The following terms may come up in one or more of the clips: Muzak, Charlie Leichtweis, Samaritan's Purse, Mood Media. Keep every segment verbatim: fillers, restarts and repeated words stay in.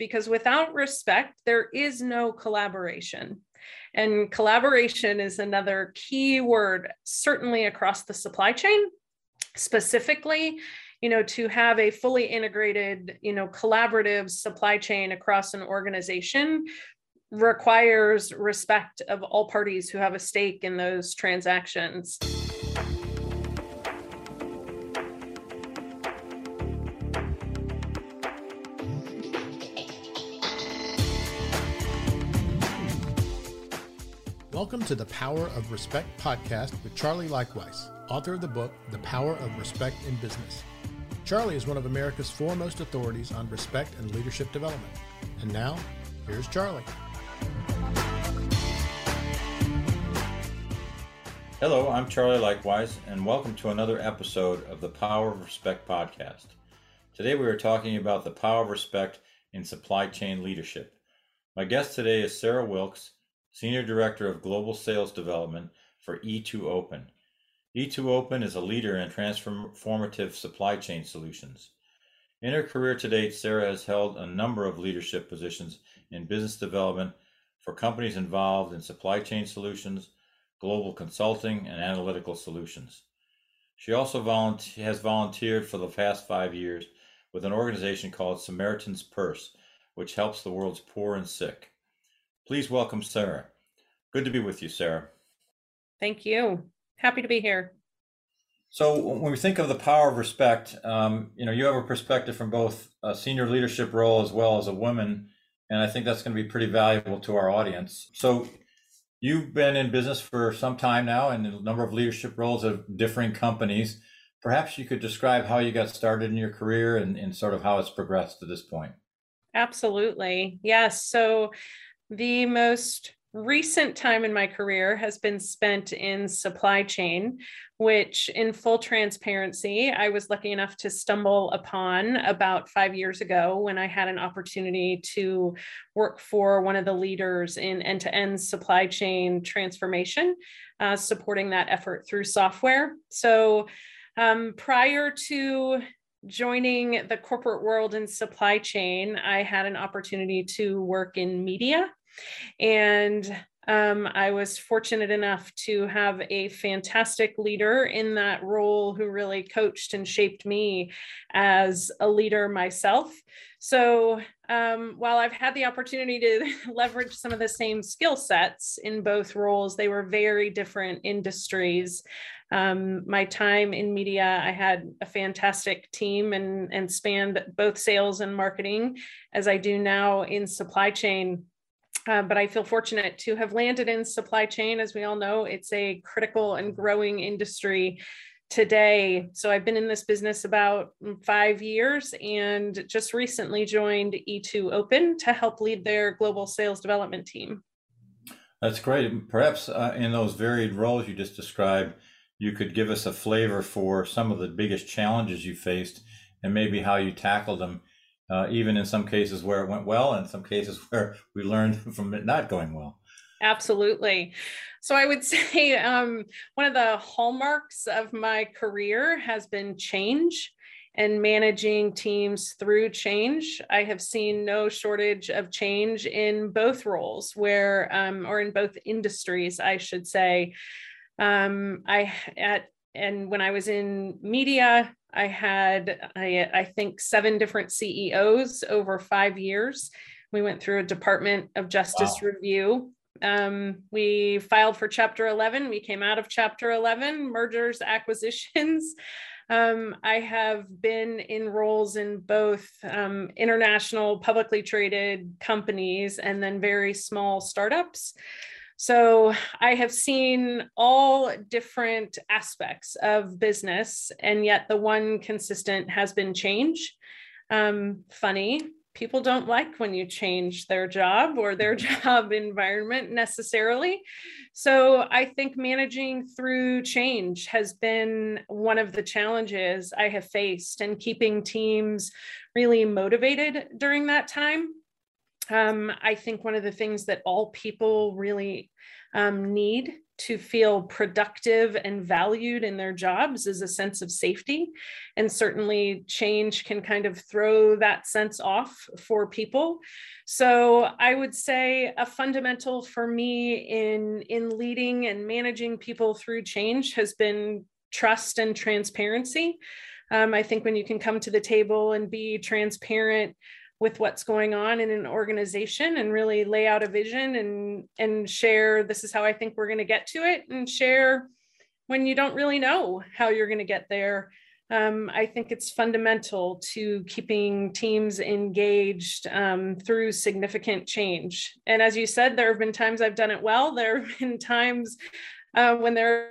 because without respect, there is no collaboration. And collaboration is another key word, certainly across the supply chain, specifically, you know, to have a fully integrated, you know, collaborative supply chain across an organization requires respect of all parties who have a stake in those transactions. Welcome to the Power of Respect podcast with Charlie Leichtweis, author of the book, The Power of Respect in Business. Charlie is one of America's foremost authorities on respect and leadership development. And now, here's Charlie. Hello, I'm Charlie Leichtweis, and welcome to another episode of the Power of Respect podcast. Today we are talking about the power of respect in supply chain leadership. My guest today is Sara Wilkes, Senior Director of Global Sales Development for E two Open. E two Open is a leader in transformative supply chain solutions. In her career to date, Sara has held a number of leadership positions in business development for companies involved in supply chain solutions, global consulting, and analytical solutions. She also volunt- has volunteered for the past five years with an organization called Samaritan's Purse, which helps the world's poor and sick. Please welcome Sara. Good to be with you, Sara. Thank you. Happy to be here. So when we think of the power of respect, um, you know, you have a perspective from both a senior leadership role as well as a woman, and I think that's going to be pretty valuable to our audience. So you've been in business for some time now and a number of leadership roles of differing companies. Perhaps you could describe how you got started in your career and, and sort of how it's progressed to this point. Absolutely. Yes. So the most recent time in my career has been spent in supply chain, which in full transparency, I was lucky enough to stumble upon about five years ago when I had an opportunity to work for one of the leaders in end-to-end supply chain transformation, uh, supporting that effort through software. So um, prior to joining the corporate world in supply chain, I had an opportunity to work in media. And um, I was fortunate enough to have a fantastic leader in that role who really coached and shaped me as a leader myself. So um, while I've had the opportunity to leverage some of the same skill sets in both roles, they were very different industries. Um, my time in media, I had a fantastic team and, and spanned both sales and marketing, as I do now in supply chain. Uh, but I feel fortunate to have landed in supply chain. As we all know, it's a critical and growing industry today. So I've been in this business about five years and just recently joined E two Open to help lead their global sales development team. That's great. Perhaps uh, in those varied roles you just described, you could give us a flavor for some of the biggest challenges you faced and maybe how you tackled them. Uh, even in some cases where it went well, and some cases where we learned from it not going well. Absolutely. So I would say um, one of the hallmarks of my career has been change and managing teams through change. I have seen no shortage of change in both roles where, um, or in both industries, I should say. Um, I at And when I was in media, I had, I, I think, seven different C E Os over five years. We went through a Department of Justice wow. review. Um, we filed for Chapter eleven. We came out of Chapter eleven, mergers, acquisitions. Um, I have been in roles in both um, international publicly traded companies and then very small startups. So I have seen all different aspects of business, and yet the one consistent has been change. Um, funny, people don't like when you change their job or their job environment necessarily. So I think managing through change has been one of the challenges I have faced, and keeping teams really motivated during that time. Um, I think one of the things that all people really um, need to feel productive and valued in their jobs is a sense of safety. And certainly change can kind of throw that sense off for people. So I would say a fundamental for me in, in leading and managing people through change has been trust and transparency. Um, I think when you can come to the table and be transparent with what's going on in an organization and really lay out a vision and, and share, this is how I think we're going to get to it, and share when you don't really know how you're going to get there. Um, I think it's fundamental to keeping teams engaged um, through significant change. And as you said, there have been times I've done it well. There have been times uh, when there are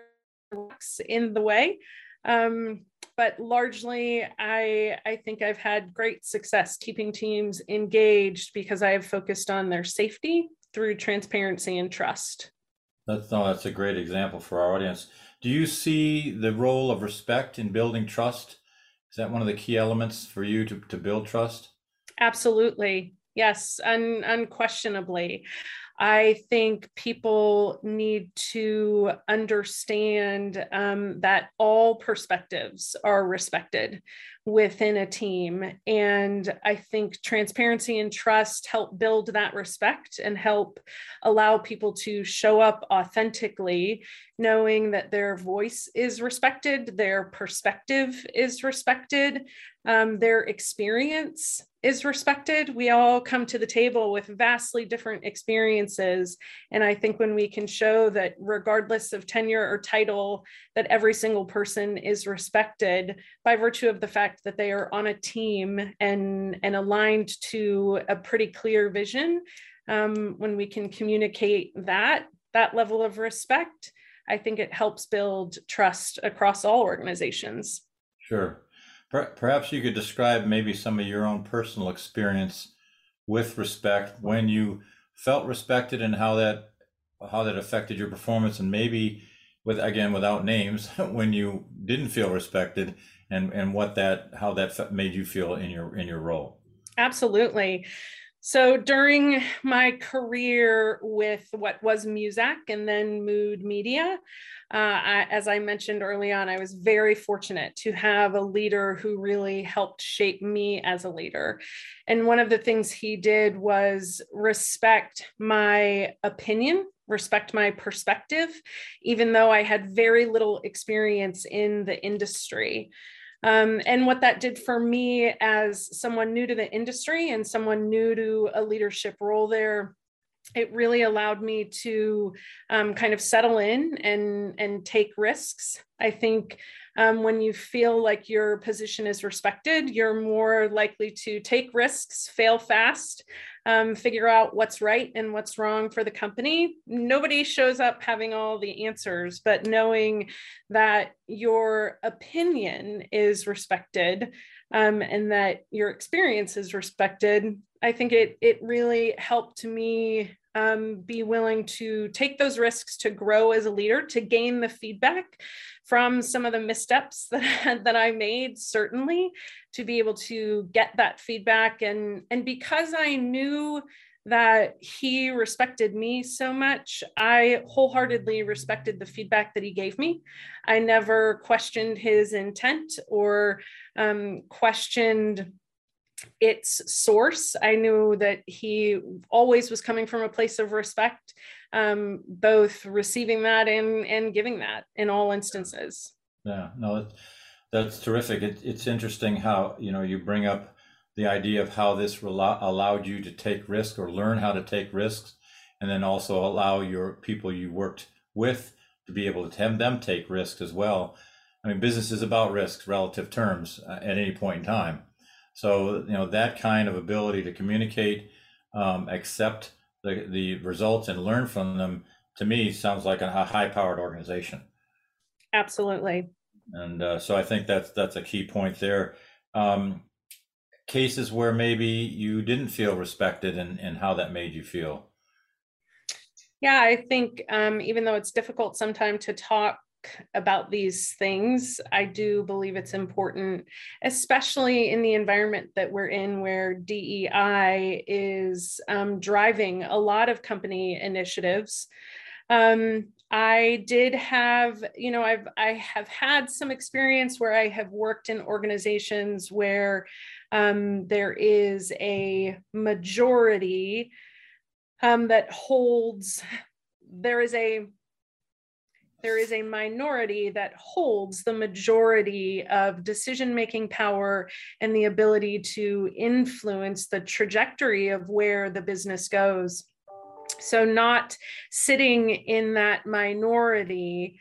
rocks in the way. Um, But largely, I, I think I've had great success keeping teams engaged because I have focused on their safety through transparency and trust. That's, no, that's a great example for our audience. Do you see the role of respect in building trust? Is that one of the key elements for you to, to build trust? Absolutely. Yes, un, unquestionably. I think people need to understand um, that all perspectives are respected within a team. And I think transparency and trust help build that respect and help allow people to show up authentically, knowing that their voice is respected, their perspective is respected, um, their experience is respected. We all come to the table with vastly different experiences. And I think when we can show that regardless of tenure or title, that every single person is respected by virtue of the fact that they are on a team and, and aligned to a pretty clear vision, um, when we can communicate that, that level of respect, I think it helps build trust across all organizations. Sure. Perhaps you could describe maybe some of your own personal experience with respect, when you felt respected and how that how that affected your performance, and maybe, with again without names, when you didn't feel respected and and what that how that made you feel in your in your role. Absolutely. So during my career with what was Muzak and then Mood Media, uh, I, as I mentioned early on, I was very fortunate to have a leader who really helped shape me as a leader. And one of the things he did was respect my opinion, respect my perspective, even though I had very little experience in the industry. Um, and what that did for me as someone new to the industry and someone new to a leadership role there, it really allowed me to um, kind of settle in and, and take risks. I think um, when you feel like your position is respected, you're more likely to take risks, fail fast, um, figure out what's right and what's wrong for the company. Nobody shows up having all the answers, but knowing that your opinion is respected um, and that your experience is respected, I think it it really helped me um, be willing to take those risks, to grow as a leader, to gain the feedback from some of the missteps that, that I made, certainly, to be able to get that feedback. And, and because I knew that he respected me so much, I wholeheartedly respected the feedback that he gave me. I never questioned his intent or um, questioned its source. I knew that he always was coming from a place of respect, um, both receiving that and, and giving that in all instances. Yeah, no, that's, that's terrific. It, it's interesting how, you know, you bring up the idea of how this allowed you to take risks or learn how to take risks, and then also allow your people you worked with to be able to have them take risks as well. I mean, business is about risks, relative terms, uh, at any point in time. So, you know, that kind of ability to communicate, um, accept the, the results and learn from them, to me, sounds like a high-powered organization. Absolutely. And uh, so I think that's that's a key point there. Um, cases where maybe you didn't feel respected and, and how that made you feel. Yeah, I think um, even though it's difficult sometimes to talk about these things, I do believe it's important, especially in the environment that we're in, where D E I is um, driving a lot of company initiatives. Um, I did have, you know, I've, I have had some experience where I have worked in organizations where um, there is a majority um, that holds, there is a, there is a minority that holds the majority of decision-making power and the ability to influence the trajectory of where the business goes. So not sitting in that minority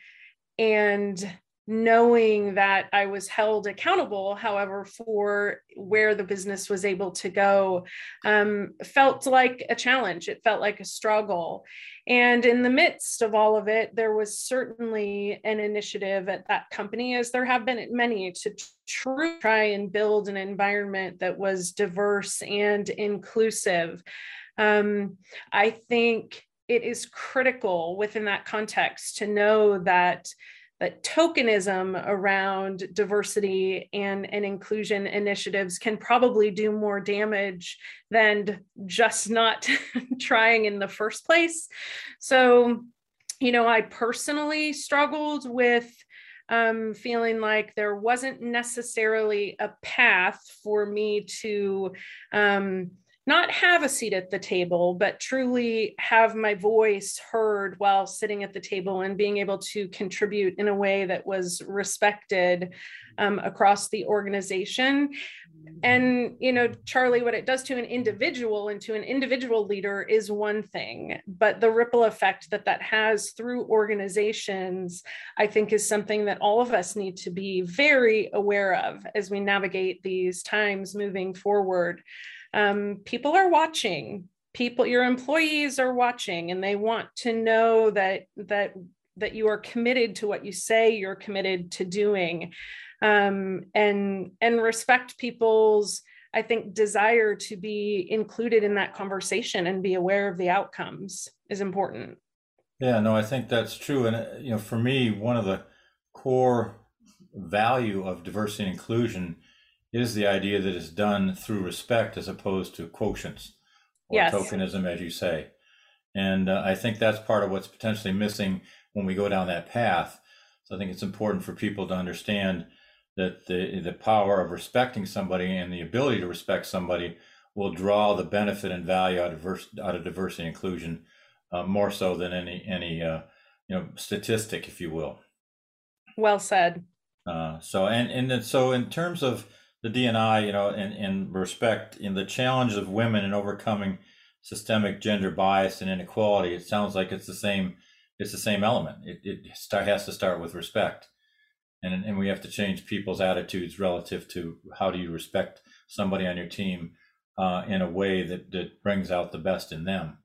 and knowing that I was held accountable, however, for where the business was able to go, um, felt like a challenge. It felt like a struggle. And in the midst of all of it, there was certainly an initiative at that company, as there have been at many, to try and build an environment that was diverse and inclusive. Um, I think it is critical within that context to know that that tokenism around diversity and, and inclusion initiatives can probably do more damage than just not trying in the first place. So, you know, I personally struggled with um, feeling like there wasn't necessarily a path for me to um, not have a seat at the table, but truly have my voice heard while sitting at the table and being able to contribute in a way that was respected um, across the organization. And, you know, Charlie, what it does to an individual and to an individual leader is one thing, but the ripple effect that that has through organizations, I think, is something that all of us need to be very aware of as we navigate these times moving forward. Um, people are watching, people, your employees are watching, and they want to know that, that, that you are committed to what you say you're committed to doing, um, and, and respect people's, I think, desire to be included in that conversation and be aware of the outcomes is important. Yeah, no, I think that's true. And, you know, for me, one of the core value of diversity and inclusion is the idea that it's done through respect as opposed to quotients or yes. tokenism, as you say. And uh, I think that's part of what's potentially missing when we go down that path. So I think it's important for people to understand that the, the power of respecting somebody and the ability to respect somebody will draw the benefit and value out of, diverse, out of diversity and inclusion uh, more so than any, any uh, you know, statistic, if you will. Well said. Uh, so, and, and then, so in terms of the D and I, you know, and, and respect in the challenge of women in overcoming systemic gender bias and inequality, it sounds like it's the same, it's the same element. It, it start, has to start with respect. And, and we have to change people's attitudes relative to how do you respect somebody on your team uh, in a way that, that brings out the best in them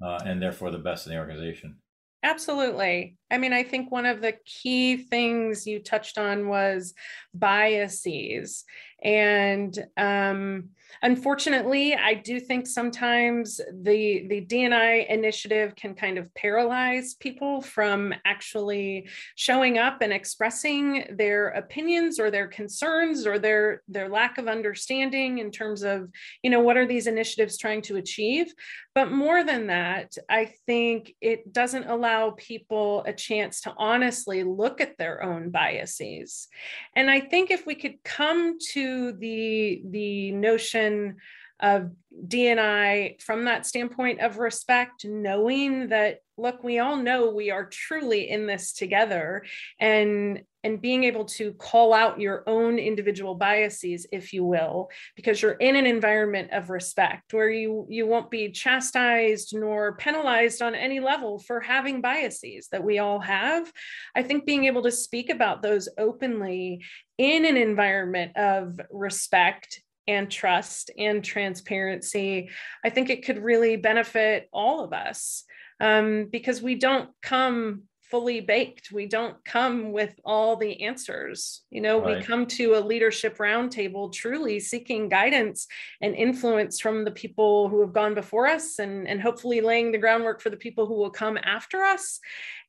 uh, and therefore the best in the organization. Absolutely. I mean, I think one of the key things you touched on was biases. And um, unfortunately, I do think sometimes the, the D and I initiative can kind of paralyze people from actually showing up and expressing their opinions or their concerns or their, their lack of understanding in terms of, you know, what are these initiatives trying to achieve? But more than that, I think it doesn't allow people a chance to honestly look at their own biases. And I think if we could come to the the notion of D and I from that standpoint of respect, knowing that, look, we all know we are truly in this together, and and being able to call out your own individual biases, if you will, because you're in an environment of respect where you, you won't be chastised nor penalized on any level for having biases that we all have. I think being able to speak about those openly in an environment of respect and trust and transparency, I think it could really benefit all of us um, because we don't come fully baked. We don't come with all the answers. You know, right. We come to a leadership roundtable truly seeking guidance and influence from the people who have gone before us and, and hopefully laying the groundwork for the people who will come after us.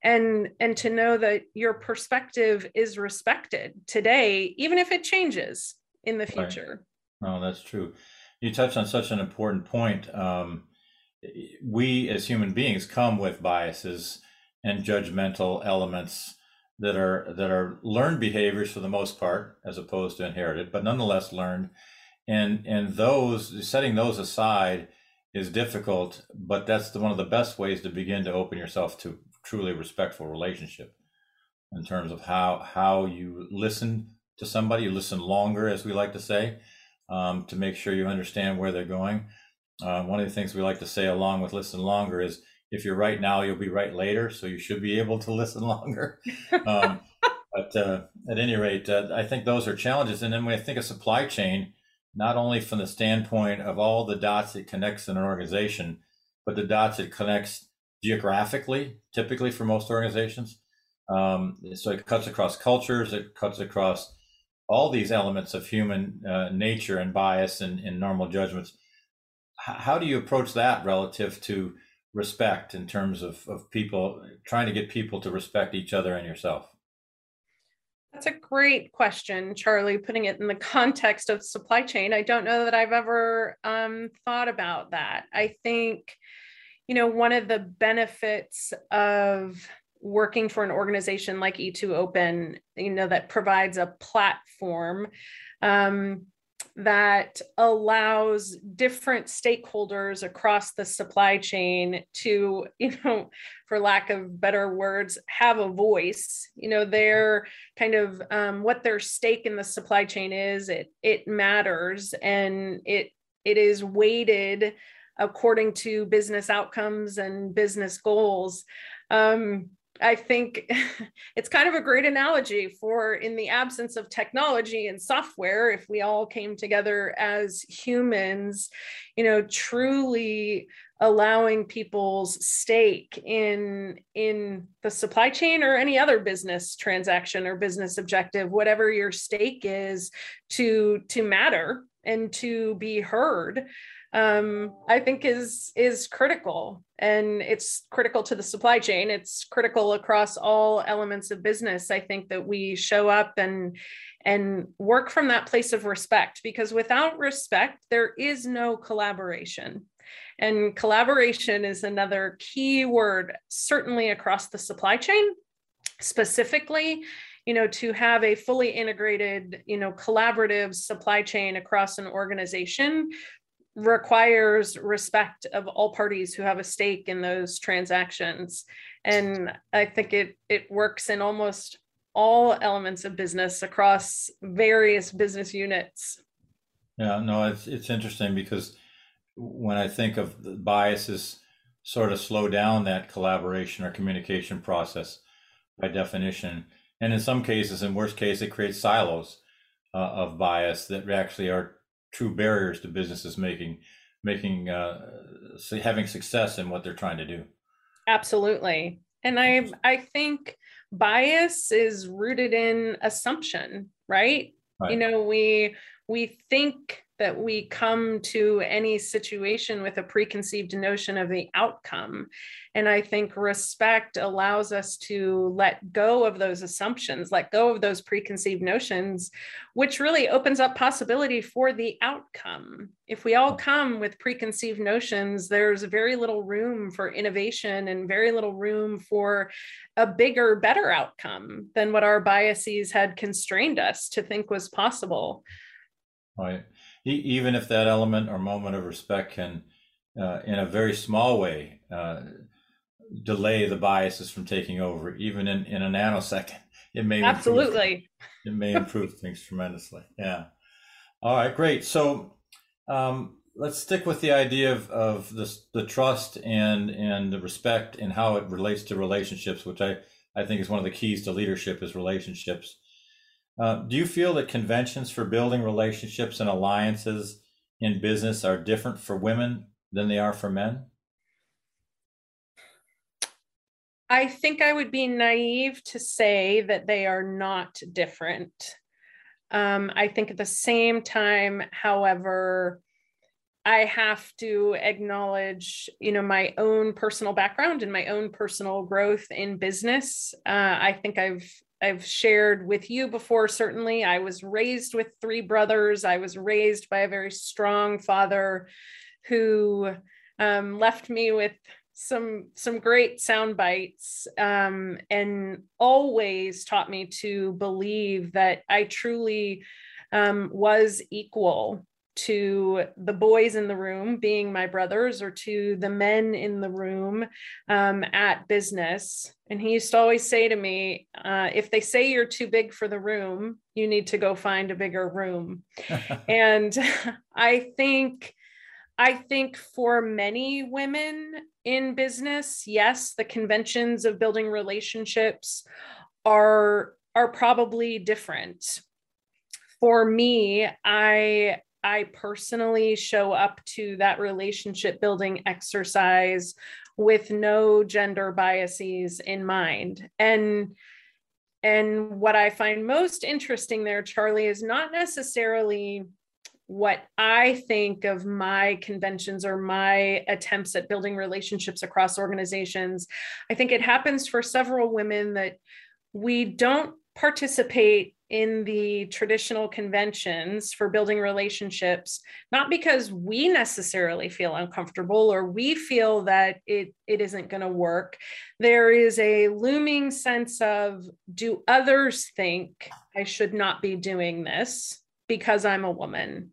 And, and to know that your perspective is respected today, even if it changes in the future. Right. Oh, that's true. You touched on such an important point. Um, we as human beings come with biases and judgmental elements that are that are learned behaviors for the most part, as opposed to inherited, but nonetheless learned. And and those setting those aside is difficult, but that's the, one of the best ways to begin to open yourself to truly respectful relationship in terms of how how you listen to somebody. You listen longer, as we like to say, um, to make sure you understand where they're going. Uh, one of the things we like to say along with listen longer is, if you're right now, you'll be right later. So you should be able to listen longer. Um, but uh, at any rate, uh, I think those are challenges. And then when I think of supply chain, not only from the standpoint of all the dots it connects in an organization, but the dots it connects geographically, typically for most organizations. Um, so it cuts across cultures, it cuts across all these elements of human uh, nature and bias and, and normal judgments. H- how do you approach that relative to respect in terms of, of people, trying to get people to respect each other and yourself? That's a great question, Charlie, putting it in the context of supply chain. I don't know that I've ever um, thought about that. I think, you know, one of the benefits of working for an organization like E two Open, you know, that provides a platform um, that allows different stakeholders across the supply chain to, you know, for lack of better words, have a voice. You know, their kind of um, what their stake in the supply chain is, it it matters, and it it is weighted according to business outcomes and business goals. Um, I think it's kind of a great analogy for, in the absence of technology and software, if we all came together as humans, you know, truly allowing people's stake in, in the supply chain or any other business transaction or business objective, whatever your stake is, to, to matter and to be heard. Um, I think is is critical, and it's critical to the supply chain. It's critical across all elements of business. I think that we show up and and work from that place of respect, because without respect, there is no collaboration. And collaboration is another key word, certainly across the supply chain, specifically. You know, to have a fully integrated, you know, collaborative supply chain across an organization requires respect of all parties who have a stake in those transactions. And I think it it works in almost all elements of business across various business units. Yeah, no, it's it's interesting, because when I think of the biases sort of slow down that collaboration or communication process by definition. And in some cases, in worst case, it creates silos uh, of bias that actually are true barriers to businesses making, making, uh, having success in what they're trying to do. Absolutely. And I, I think bias is rooted in assumption, right? Right. You know, we, we think that we come to any situation with a preconceived notion of the outcome. And I think respect allows us to let go of those assumptions, let go of those preconceived notions, which really opens up possibility for the outcome. If we all come with preconceived notions, there's very little room for innovation and very little room for a bigger, better outcome than what our biases had constrained us to think was possible. Right. Even if that element or moment of respect can, uh, in a very small way, uh, delay the biases from taking over, even in, in a nanosecond, it may absolutely improve, it may improve things tremendously. Yeah. All right, great. So um, let's stick with the idea of of the the trust and and the respect and how it relates to relationships, which I I think is one of the keys to leadership is relationships. Uh, do you feel that conventions for building relationships and alliances in business are different for women than they are for men? I think I would be naive to say that they are not different. Um, I think at the same time, however, I have to acknowledge, you know, my own personal background and my own personal growth in business. Uh, I think I've I've shared with you before, certainly. I was raised with three brothers. I was raised by a very strong father who um, left me with some some great sound bites, um, and always taught me to believe that I truly um, was equal to the boys in the room, being my brothers, or to the men in the room um, at business. And he used to always say to me, uh, if they say you're too big for the room, you need to go find a bigger room. And I think, I think for many women in business, yes, the conventions of building relationships are, are probably different. For me, I, I personally show up to that relationship building exercise with no gender biases in mind. And, and what I find most interesting there, Charlie, is not necessarily what I think of my conventions or my attempts at building relationships across organizations. I think it happens for several women that we don't participate in the traditional conventions for building relationships, not because we necessarily feel uncomfortable or we feel that it, it isn't going to work. There is a looming sense of, do others think I should not be doing this because I'm a woman?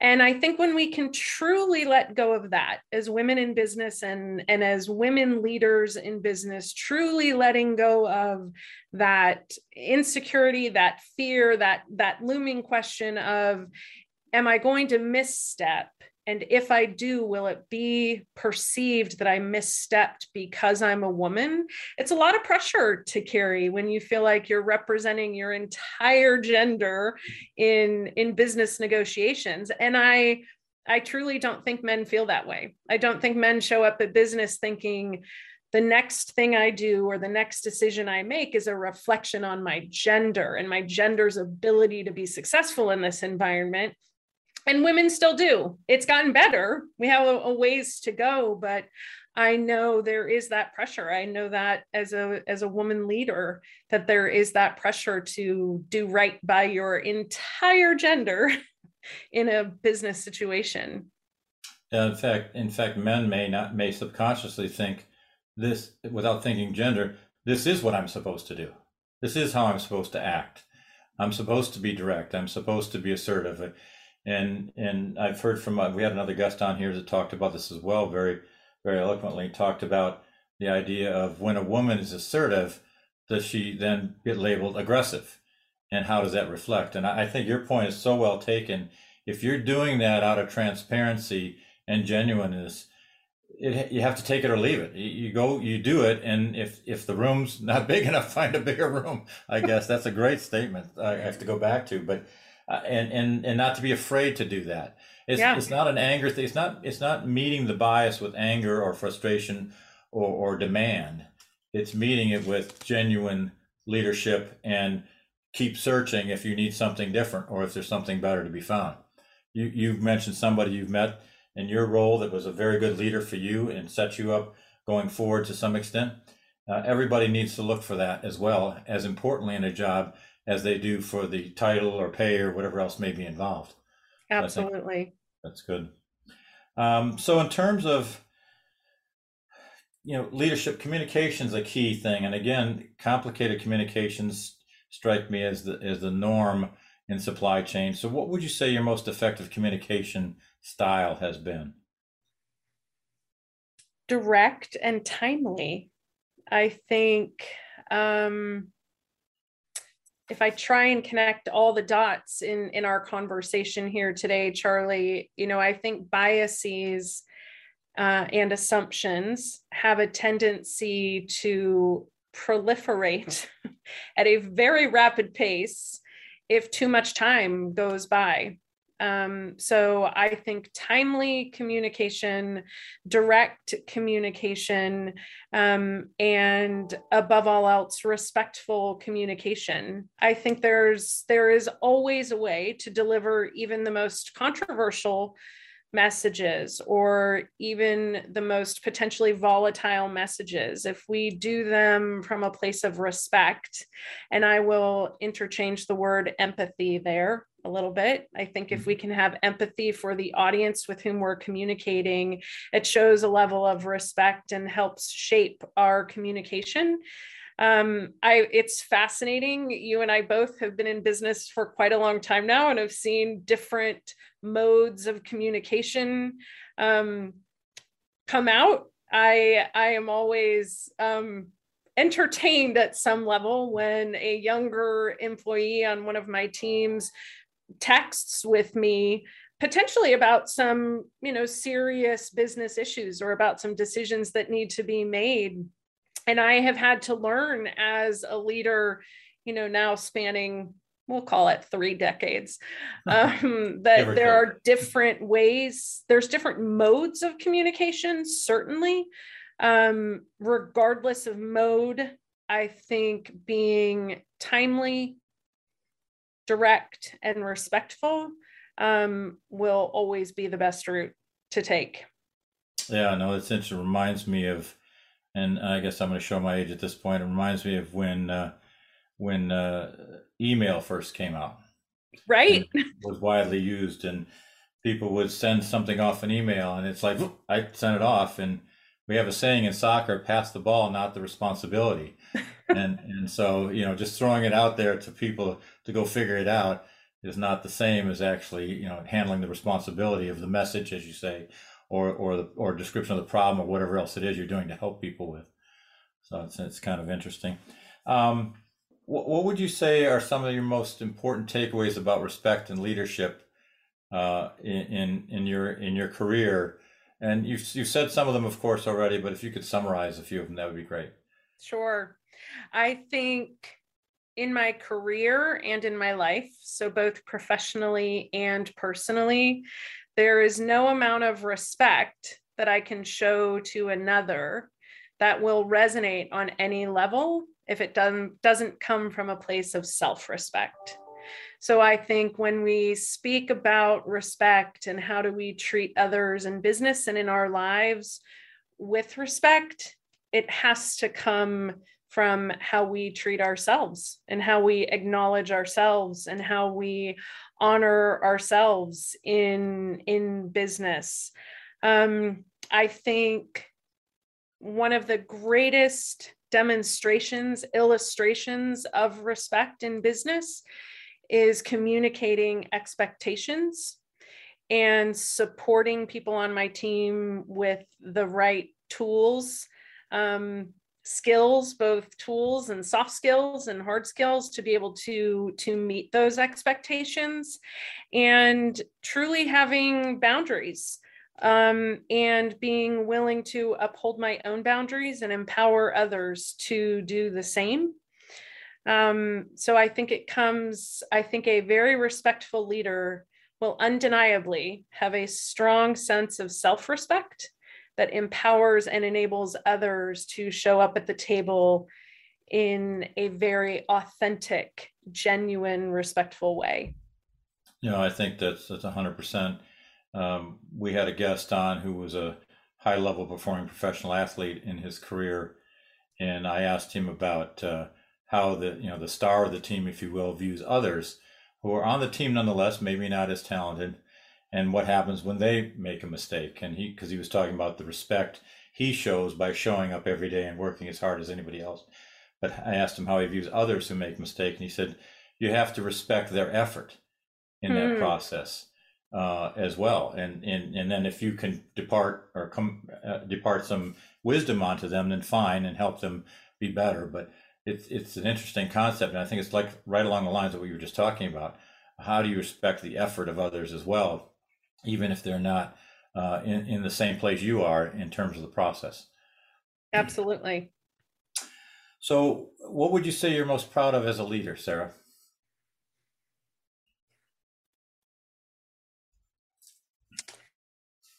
And I think when we can truly let go of that as women in business and, and as women leaders in business, truly letting go of that insecurity, that fear, that, that looming question of, am I going to misstep? And if I do, will it be perceived that I misstepped because I'm a woman? It's a lot of pressure to carry when you feel like you're representing your entire gender in, in business negotiations. And I, I truly don't think men feel that way. I don't think men show up at business thinking the next thing I do or the next decision I make is a reflection on my gender and my gender's ability to be successful in this environment. And women still do. It's gotten better. We have a, a ways to go, but I know there is that pressure. I know that as a, as a woman leader, that there is that pressure to do right by your entire gender in a business situation. Yeah, in fact, in fact, men may not, may subconsciously think this without thinking gender. This is what I'm supposed to do. This is how I'm supposed to act. I'm supposed to be direct. I'm supposed to be assertive. And and I've heard from, we had another guest on here that talked about this as well, very, very eloquently, talked about the idea of when a woman is assertive, does she then get labeled aggressive? And how does that reflect? And I, I think your point is so well taken. If you're doing that out of transparency and genuineness, it, you have to take it or leave it. You, you go, you do it. And if, if the room's not big enough, find a bigger room, I guess. That's a great statement I have to go back to. But Uh, and, and, and not to be afraid to do that. It's, yeah. It's not an anger thing. It's not, it's not meeting the bias with anger or frustration or, or demand. It's meeting it with genuine leadership and keep searching if you need something different or if there's something better to be found. You, you've mentioned somebody you've met in your role that was a very good leader for you and set you up going forward to some extent. Uh, everybody needs to look for that as well, as importantly in a job as they do for the title or pay or whatever else may be involved. Absolutely. That's good. Um, so in terms of, you know, leadership, communication's a key thing. And again, complicated communications strike me as the, as the norm in supply chain. So what would you say your most effective communication style has been? Direct and timely. I think, um, if I try and connect all the dots in, in our conversation here today, Charlie, you know, I think biases uh, and assumptions have a tendency to proliferate at a very rapid pace if too much time goes by. Um, so I think timely communication, direct communication, um, and above all else, respectful communication. I think there's, there is always a way to deliver even the most controversial messages or even the most potentially volatile messages if we do them from a place of respect. And I will interchange the word empathy there. a little bit. I think if we can have empathy for the audience with whom we're communicating, it shows a level of respect and helps shape our communication. Um, I, it's fascinating. You and I both have been in business for quite a long time now and have seen different modes of communication um, come out. I, I am always um, entertained at some level when a younger employee on one of my teams texts with me potentially about some, you know, serious business issues or about some decisions that need to be made. And I have had to learn as a leader, you know, now spanning, we'll call it three decades, um, that Never there did. Are different ways, there's different modes of communication, certainly. Um, regardless of mode, I think being timely, direct, and respectful um, will always be the best route to take. Yeah, no, it's interesting. It reminds me of, and I guess I'm going to show my age at this point. It reminds me of when uh, when uh, email first came out. Right. It was widely used, and people would send something off an email, and it's like I sent it off, and we have a saying in soccer, pass the ball, not the responsibility. And and so, you know, just throwing it out there to people to go figure it out is not the same as actually, you know, handling the responsibility of the message, as you say, or or the or description of the problem or whatever else it is you're doing to help people with. So it's, it's kind of interesting. Um, what, what would you say are some of your most important takeaways about respect and leadership uh, in, in in your in your career? And you've, you've said some of them, of course, already, but if you could summarize a few of them, that would be great. Sure. I think in my career and in my life, so both professionally and personally, there is no amount of respect that I can show to another that will resonate on any level if it doesn't, doesn't come from a place of self-respect. So I think when we speak about respect and how do we treat others in business and in our lives with respect, it has to come from how we treat ourselves and how we acknowledge ourselves and how we honor ourselves in, in business. Um, I think one of the greatest demonstrations, illustrations of respect in business is communicating expectations and supporting people on my team with the right tools, um, skills, both tools and soft skills and hard skills to be able to, to meet those expectations, and truly having boundaries um, and being willing to uphold my own boundaries and empower others to do the same. Um, so I think it comes, I think a very respectful leader will undeniably have a strong sense of self-respect that empowers and enables others to show up at the table in a very authentic, genuine, respectful way. You know, I think that's, that's one hundred percent. Um, we had a guest on who was a high-level performing professional athlete in his career, and I asked him about, uh, how the, you know, the star of the team, if you will, views others who are on the team nonetheless, maybe not as talented, and what happens when they make a mistake. And he, because he was talking about the respect he shows by showing up every day and working as hard as anybody else. But I asked him how he views others who make mistakes, and he said, you have to respect their effort in that mm. process uh, as well. And, and and then if you can depart or come uh, depart some wisdom onto them, then fine, and help them be better. But It's, it's an interesting concept, and I think it's like right along the lines of what you were just talking about. How do you respect the effort of others as well, even if they're not uh, in, in the same place you are in terms of the process? Absolutely. So what would you say you're most proud of as a leader, Sara?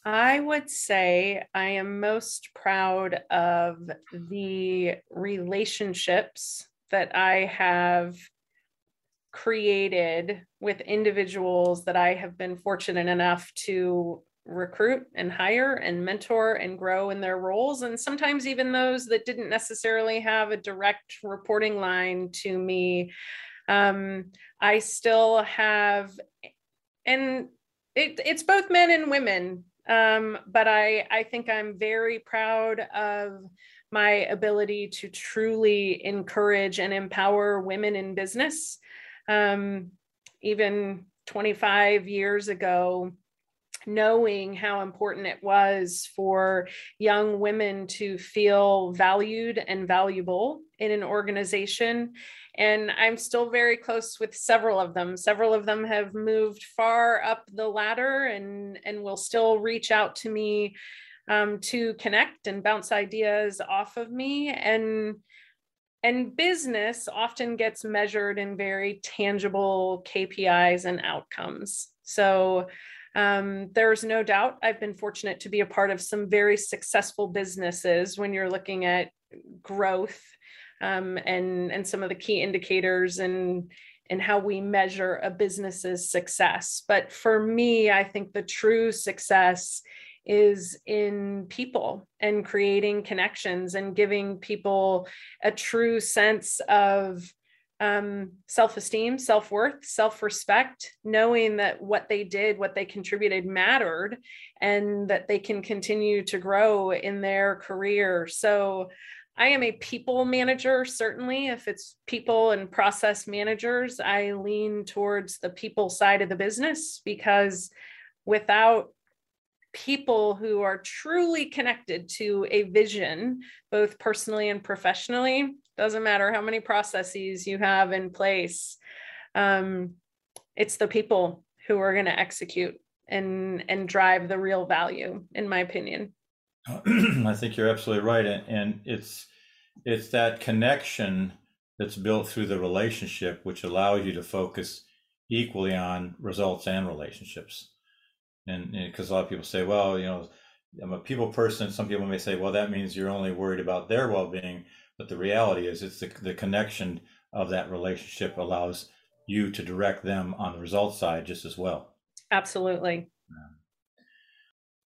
I would say I am most proud of the relationships that I have created with individuals that I have been fortunate enough to recruit and hire and mentor and grow in their roles. And sometimes even those that didn't necessarily have a direct reporting line to me. Um, I still have and it, it's both men and women. Um, but I, I think I'm very proud of my ability to truly encourage and empower women in business. Um, even twenty-five years ago, knowing how important it was for young women to feel valued and valuable in an organization. And I'm still very close with several of them. Several of them have moved far up the ladder and, and will still reach out to me um, to connect and bounce ideas off of me. And, and business often gets measured in very tangible K P Is and outcomes. So Um, there's no doubt I've been fortunate to be a part of some very successful businesses when you're looking at growth um, and, and some of the key indicators and, and how we measure a business's success. But for me, I think the true success is in people and creating connections and giving people a true sense of Um, self-esteem, self-worth, self-respect, knowing that what they did, what they contributed mattered, and that they can continue to grow in their career. So I am a people manager, certainly. If it's people and process managers, I lean towards the people side of the business, because without people who are truly connected to a vision, both personally and professionally, doesn't matter how many processes you have in place. Um, it's the people who are going to execute and, and drive the real value, in my opinion. I think you're absolutely right. And, and it's, it's that connection that's built through the relationship, which allows you to focus equally on results and relationships. And because a lot of people say, well, you know, I'm a people person. Some people may say, well, that means you're only worried about their well-being. But the reality is it's the, the connection of that relationship allows you to direct them on the results side just as well. Absolutely.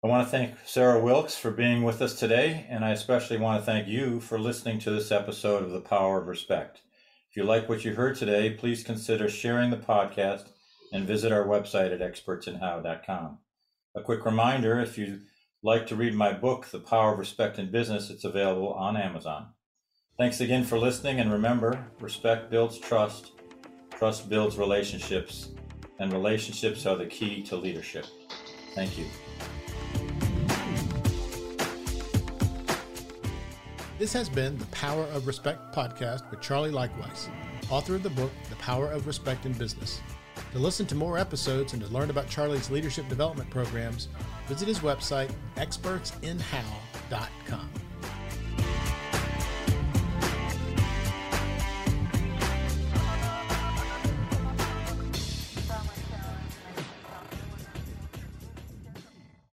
I want to thank Sara Wilkes for being with us today. And I especially want to thank you for listening to this episode of The Power of Respect. If you like what you heard today, please consider sharing the podcast and visit our website at experts in how dot com. A quick reminder, if you'd like to read my book, The Power of Respect in Business, it's available on Amazon. Thanks again for listening, and remember, respect builds trust, trust builds relationships, and relationships are the key to leadership. Thank you. This has been the Power of Respect podcast with Charlie Leichtweis, author of the book, The Power of Respect in Business. To listen to more episodes and to learn about Charlie's leadership development programs, visit his website, experts in how dot com.